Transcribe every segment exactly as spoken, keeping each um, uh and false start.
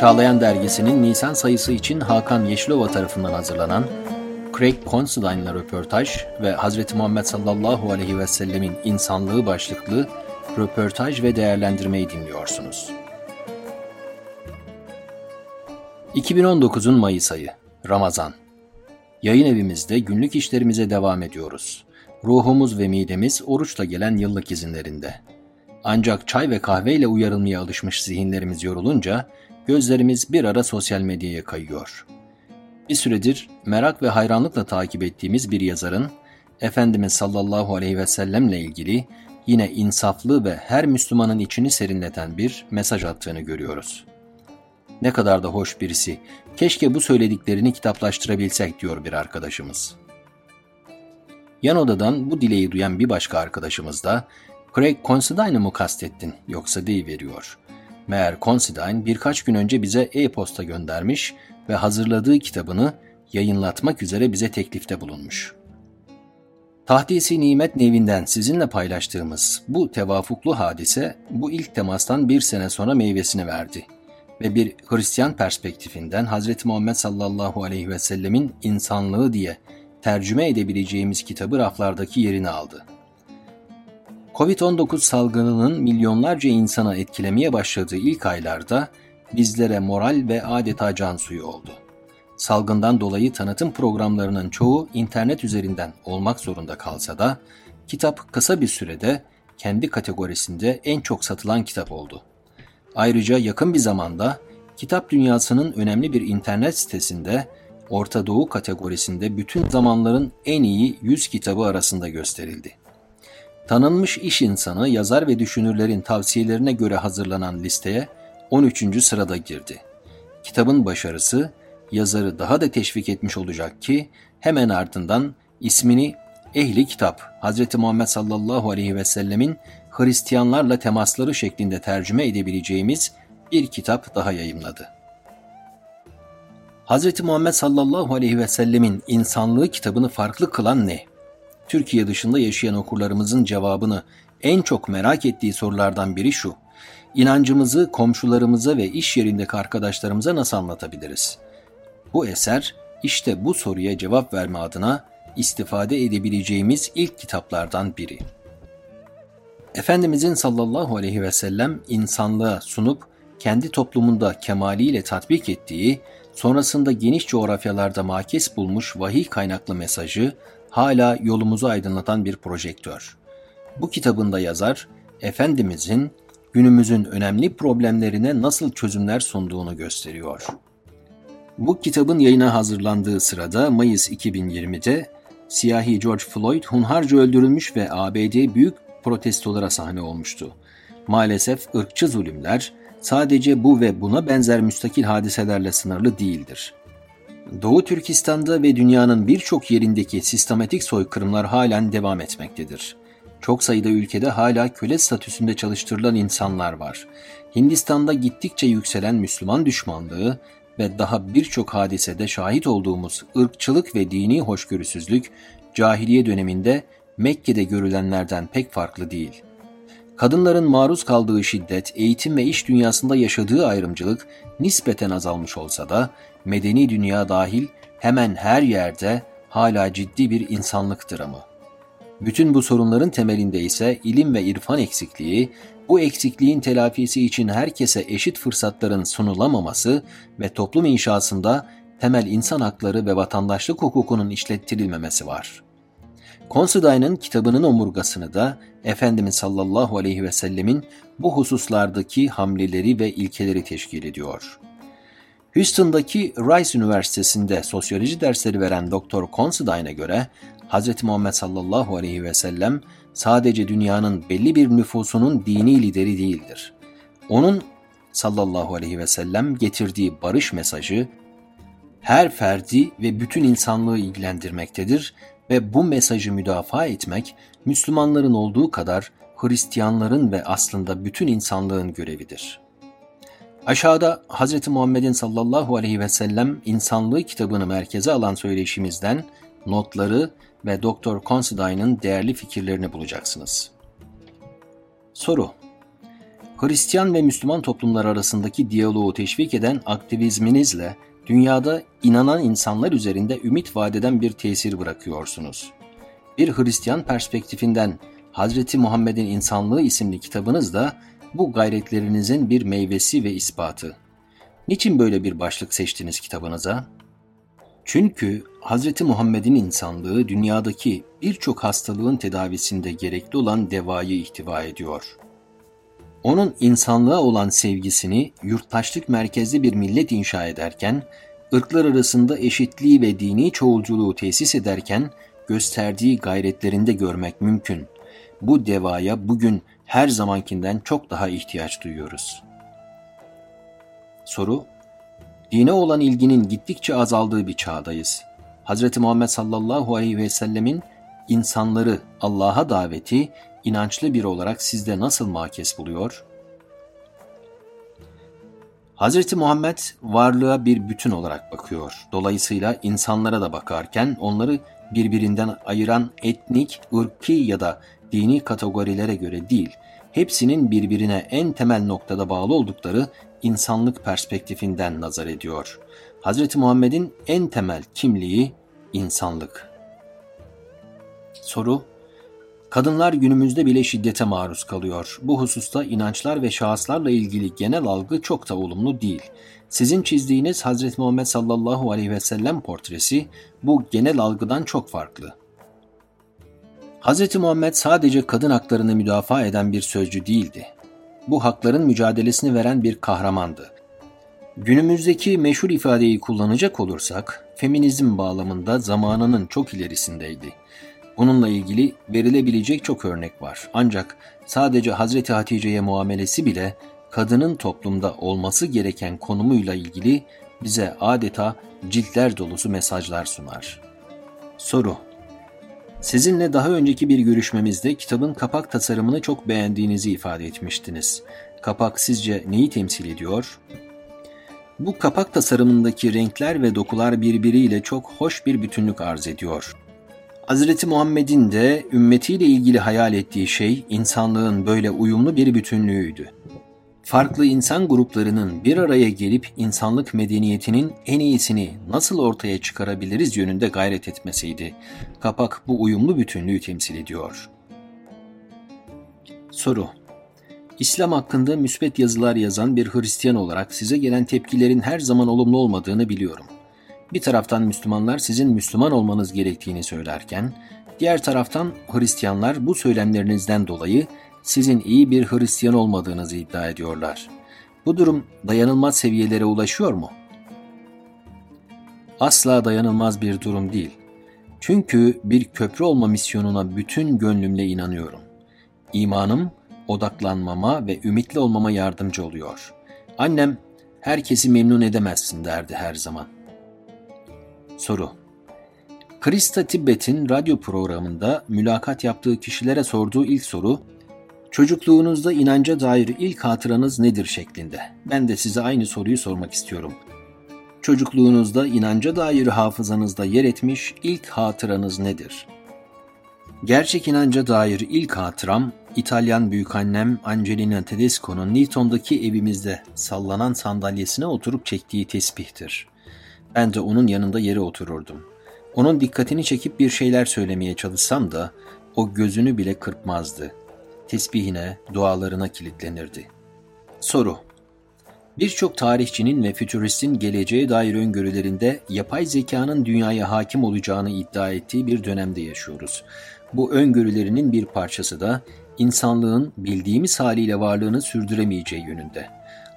Çağlayan Dergisi'nin Nisan sayısı için Hakan Yeşilova tarafından hazırlanan Craig Considine'la röportaj ve Hazreti Muhammed sallallahu aleyhi ve sellemin insanlığı başlıklı röportaj ve değerlendirmeyi dinliyorsunuz. iki bin on dokuzun Mayıs ayı, Ramazan. Yayın evimizde günlük işlerimize devam ediyoruz. Ruhumuz ve midemiz oruçla gelen yıllık izinlerinde. Ancak çay ve kahveyle uyarılmaya alışmış zihinlerimiz yorulunca gözlerimiz bir ara sosyal medyaya kayıyor. Bir süredir merak ve hayranlıkla takip ettiğimiz bir yazarın Efendimiz sallallahu aleyhi ve sellemle ilgili yine insaflı ve her Müslümanın içini serinleten bir mesaj attığını görüyoruz. Ne kadar da hoş birisi, keşke bu söylediklerini kitaplaştırabilsek diyor bir arkadaşımız. Yan odadan bu dileği duyan bir başka arkadaşımız da Craig Considine'ı mı kastettin yoksa deyiveriyor. Meğer Considine birkaç gün önce bize e-posta göndermiş ve hazırladığı kitabını yayınlatmak üzere bize teklifte bulunmuş. Tahdisi Nimet Nevi'nden sizinle paylaştığımız bu tevafuklu hadise bu ilk temastan bir sene sonra meyvesini verdi ve bir Hristiyan perspektifinden Hazreti Muhammed sallallahu aleyhi ve sellemin insanlığı diye tercüme edebileceğimiz kitabı raflardaki yerini aldı. kovid on dokuz salgınının milyonlarca insana etkilemeye başladığı ilk aylarda bizlere moral ve adeta can suyu oldu. Salgından dolayı tanıtım programlarının çoğu internet üzerinden olmak zorunda kalsa da kitap kısa bir sürede kendi kategorisinde en çok satılan kitap oldu. Ayrıca yakın bir zamanda kitap dünyasının önemli bir internet sitesinde Orta Doğu kategorisinde bütün zamanların en iyi yüz kitabı arasında gösterildi. Tanınmış iş insanı, yazar ve düşünürlerin tavsiyelerine göre hazırlanan listeye on üçüncü sırada girdi. Kitabın başarısı yazarı daha da teşvik etmiş olacak ki hemen ardından ismini Ehli Kitap, Hazreti Muhammed sallallahu aleyhi ve sellemin Hristiyanlarla temasları şeklinde tercüme edebileceğimiz bir kitap daha yayımladı. Hazreti Muhammed sallallahu aleyhi ve sellemin insanlığı kitabını farklı kılan ne? Türkiye dışında yaşayan okurlarımızın cevabını en çok merak ettiği sorulardan biri şu: İnancımızı komşularımıza ve iş yerindeki arkadaşlarımıza nasıl anlatabiliriz? Bu eser işte bu soruya cevap verme adına istifade edebileceğimiz ilk kitaplardan biri. Efendimizin sallallahu aleyhi ve sellem insanlığa sunup kendi toplumunda kemaliyle tatbik ettiği, sonrasında geniş coğrafyalarda makis bulmuş vahiy kaynaklı mesajı hala yolumuzu aydınlatan bir projektör. Bu kitabında yazar, Efendimizin günümüzün önemli problemlerine nasıl çözümler sunduğunu gösteriyor. Bu kitabın yayına hazırlandığı sırada Mayıs iki bin yirmide siyahi George Floyd hunharca öldürülmüş ve A B D büyük protestolara sahne olmuştu. Maalesef ırkçı zulümler sadece bu ve buna benzer müstakil hadiselerle sınırlı değildir. Doğu Türkistan'da ve dünyanın birçok yerindeki sistematik soykırımlar halen devam etmektedir. Çok sayıda ülkede hala köle statüsünde çalıştırılan insanlar var. Hindistan'da gittikçe yükselen Müslüman düşmanlığı ve daha birçok hadisede şahit olduğumuz ırkçılık ve dini hoşgörüsüzlük, cahiliye döneminde Mekke'de görülenlerden pek farklı değil. Kadınların maruz kaldığı şiddet, eğitim ve iş dünyasında yaşadığı ayrımcılık nispeten azalmış olsa da, medeni dünya dahil hemen her yerde hala ciddi bir insanlık dramı. Bütün bu sorunların temelinde ise ilim ve irfan eksikliği, bu eksikliğin telafisi için herkese eşit fırsatların sunulamaması ve toplum inşasında temel insan hakları ve vatandaşlık hukukunun işlettirilmemesi var. Considine'ın kitabının omurgasını da Efendimiz sallallahu aleyhi ve sellemin bu hususlardaki hamleleri ve ilkeleri teşkil ediyor. Houston'daki Rice Üniversitesi'nde sosyoloji dersleri veren Doktor Considine'a göre Hz. Muhammed sallallahu aleyhi ve sellem sadece dünyanın belli bir nüfusunun dini lideri değildir. Onun sallallahu aleyhi ve sellem getirdiği barış mesajı her ferdi ve bütün insanlığı ilgilendirmektedir ve bu mesajı müdafaa etmek Müslümanların olduğu kadar Hristiyanların ve aslında bütün insanlığın görevidir. Aşağıda Hz. Muhammed'in sallallahu aleyhi ve sellem insanlığı kitabını merkeze alan söyleşimizden notları ve Doktor Considine'ın değerli fikirlerini bulacaksınız. Soru: Hristiyan ve Müslüman toplumlar arasındaki diyaloğu teşvik eden aktivizminizle dünyada inanan insanlar üzerinde ümit vaat eden bir tesir bırakıyorsunuz. Bir Hristiyan perspektifinden Hazreti Muhammed'in İnsanlığı isimli kitabınız da bu gayretlerinizin bir meyvesi ve ispatı. Niçin böyle bir başlık seçtiniz kitabınıza? Çünkü Hazreti Muhammed'in insanlığı dünyadaki birçok hastalığın tedavisinde gerekli olan devayı ihtiva ediyor. Onun insanlığa olan sevgisini yurttaşlık merkezli bir millet inşa ederken, ırklar arasında eşitliği ve dini çoğulculuğu tesis ederken gösterdiği gayretlerinde görmek mümkün. Bu devaya bugün her zamankinden çok daha ihtiyaç duyuyoruz. Soru: dine olan ilginin gittikçe azaldığı bir çağdayız. Hazreti Muhammed sallallahu aleyhi ve sellemin insanları Allah'a daveti inançlı biri olarak sizde nasıl makes buluyor? Hazreti Muhammed varlığa bir bütün olarak bakıyor. Dolayısıyla insanlara da bakarken onları birbirinden ayıran etnik, ırki ya da dini kategorilere göre değil, hepsinin birbirine en temel noktada bağlı oldukları insanlık perspektifinden nazar ediyor. Hz. Muhammed'in en temel kimliği insanlık. Soru: kadınlar günümüzde bile şiddete maruz kalıyor. Bu hususta inançlar ve şahıslarla ilgili genel algı çok da olumlu değil. Sizin çizdiğiniz Hz. Muhammed sallallahu aleyhi ve sellem portresi bu genel algıdan çok farklı. Hz. Muhammed sadece kadın haklarını müdafaa eden bir sözcü değildi. Bu hakların mücadelesini veren bir kahramandı. Günümüzdeki meşhur ifadeyi kullanacak olursak, feminizm bağlamında zamanının çok ilerisindeydi. Bununla ilgili verilebilecek çok örnek var. Ancak sadece Hazreti Hatice'ye muamelesi bile kadının toplumda olması gereken konumuyla ilgili bize adeta ciltler dolusu mesajlar sunar. Soru: sizinle daha önceki bir görüşmemizde kitabın kapak tasarımını çok beğendiğinizi ifade etmiştiniz. Kapak sizce neyi temsil ediyor? Bu kapak tasarımındaki renkler ve dokular birbiriyle çok hoş bir bütünlük arz ediyor. Hazreti Muhammed'in de ümmetiyle ilgili hayal ettiği şey insanlığın böyle uyumlu bir bütünlüğüydü. Farklı insan gruplarının bir araya gelip insanlık medeniyetinin en iyisini nasıl ortaya çıkarabiliriz yönünde gayret etmesiydi. Kapak bu uyumlu bütünlüğü temsil ediyor. Soru: İslam hakkında müsbet yazılar yazan bir Hristiyan olarak size gelen tepkilerin her zaman olumlu olmadığını biliyorum. Bir taraftan Müslümanlar sizin Müslüman olmanız gerektiğini söylerken, diğer taraftan Hristiyanlar bu söylemlerinizden dolayı sizin iyi bir Hristiyan olmadığınızı iddia ediyorlar. Bu durum dayanılmaz seviyelere ulaşıyor mu? Asla dayanılmaz bir durum değil. Çünkü bir köprü olma misyonuna bütün gönlümle inanıyorum. İmanım, odaklanmama ve ümitli olmama yardımcı oluyor. Annem, herkesi memnun edemezsin derdi her zaman. Soru: Krista Tibet'in radyo programında mülakat yaptığı kişilere sorduğu ilk soru, "Çocukluğunuzda inanca dair ilk hatıranız nedir?" şeklinde. Ben de size aynı soruyu sormak istiyorum. Çocukluğunuzda inanca dair hafızanızda yer etmiş ilk hatıranız nedir? Gerçek inanca dair ilk hatıram, İtalyan büyükannem Angelina Tedesco'nun Newton'daki evimizde sallanan sandalyesine oturup çektiği tesbihtir. Ben de onun yanında yere otururdum. Onun dikkatini çekip bir şeyler söylemeye çalışsam da o gözünü bile kırpmazdı. Tesbihine, dualarına kilitlenirdi. Soru: birçok tarihçinin ve fütüristin geleceğe dair öngörülerinde yapay zekanın dünyaya hakim olacağını iddia ettiği bir dönemde yaşıyoruz. Bu öngörülerinin bir parçası da insanlığın bildiğimiz haliyle varlığını sürdüremeyeceği yönünde.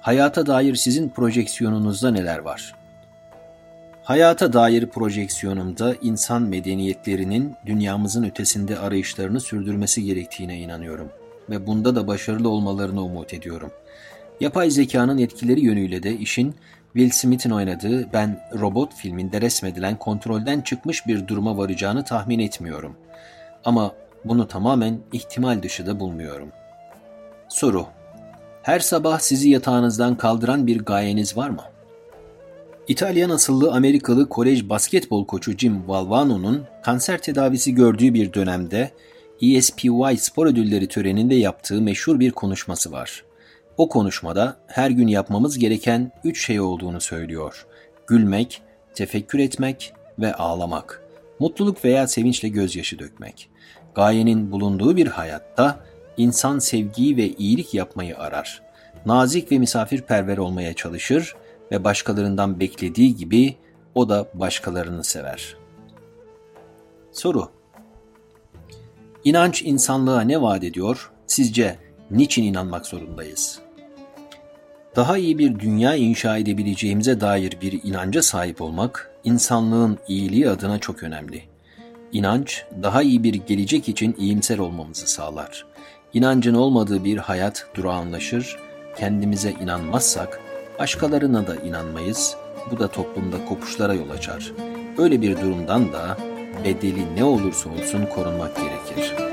Hayata dair sizin projeksiyonunuzda neler var? Hayata dair projeksiyonumda insan medeniyetlerinin dünyamızın ötesinde arayışlarını sürdürmesi gerektiğine inanıyorum ve bunda da başarılı olmalarını umut ediyorum. Yapay zekanın etkileri yönüyle de işin Will Smith'in oynadığı Ben Robot filminde resmedilen kontrolden çıkmış bir duruma varacağını tahmin etmiyorum. Ama bunu tamamen ihtimal dışı da bulmuyorum. Soru: her sabah sizi yatağınızdan kaldıran bir gayeniz var mı? İtalyan asıllı Amerikalı kolej basketbol koçu Jim Valvano'nun kanser tedavisi gördüğü bir dönemde E S P Y spor ödülleri töreninde yaptığı meşhur bir konuşması var. O konuşmada her gün yapmamız gereken üç şey olduğunu söylüyor. Gülmek, tefekkür etmek ve ağlamak. Mutluluk veya sevinçle gözyaşı dökmek. Gayenin bulunduğu bir hayatta insan sevgiyi ve iyilik yapmayı arar. Nazik ve misafirperver olmaya çalışır ve başkalarından beklediği gibi o da başkalarını sever. Soru: İnanç insanlığa ne vaat ediyor? Sizce niçin inanmak zorundayız? Daha iyi bir dünya inşa edebileceğimize dair bir inanca sahip olmak, insanlığın iyiliği adına çok önemli. İnanç, daha iyi bir gelecek için iyimser olmamızı sağlar. İnancın olmadığı bir hayat durağanlaşır, kendimize inanmazsak başkalarına da inanmayız, bu da toplumda kopuşlara yol açar. Öyle bir durumdan da bedeli ne olursa olsun korunmak gerekir.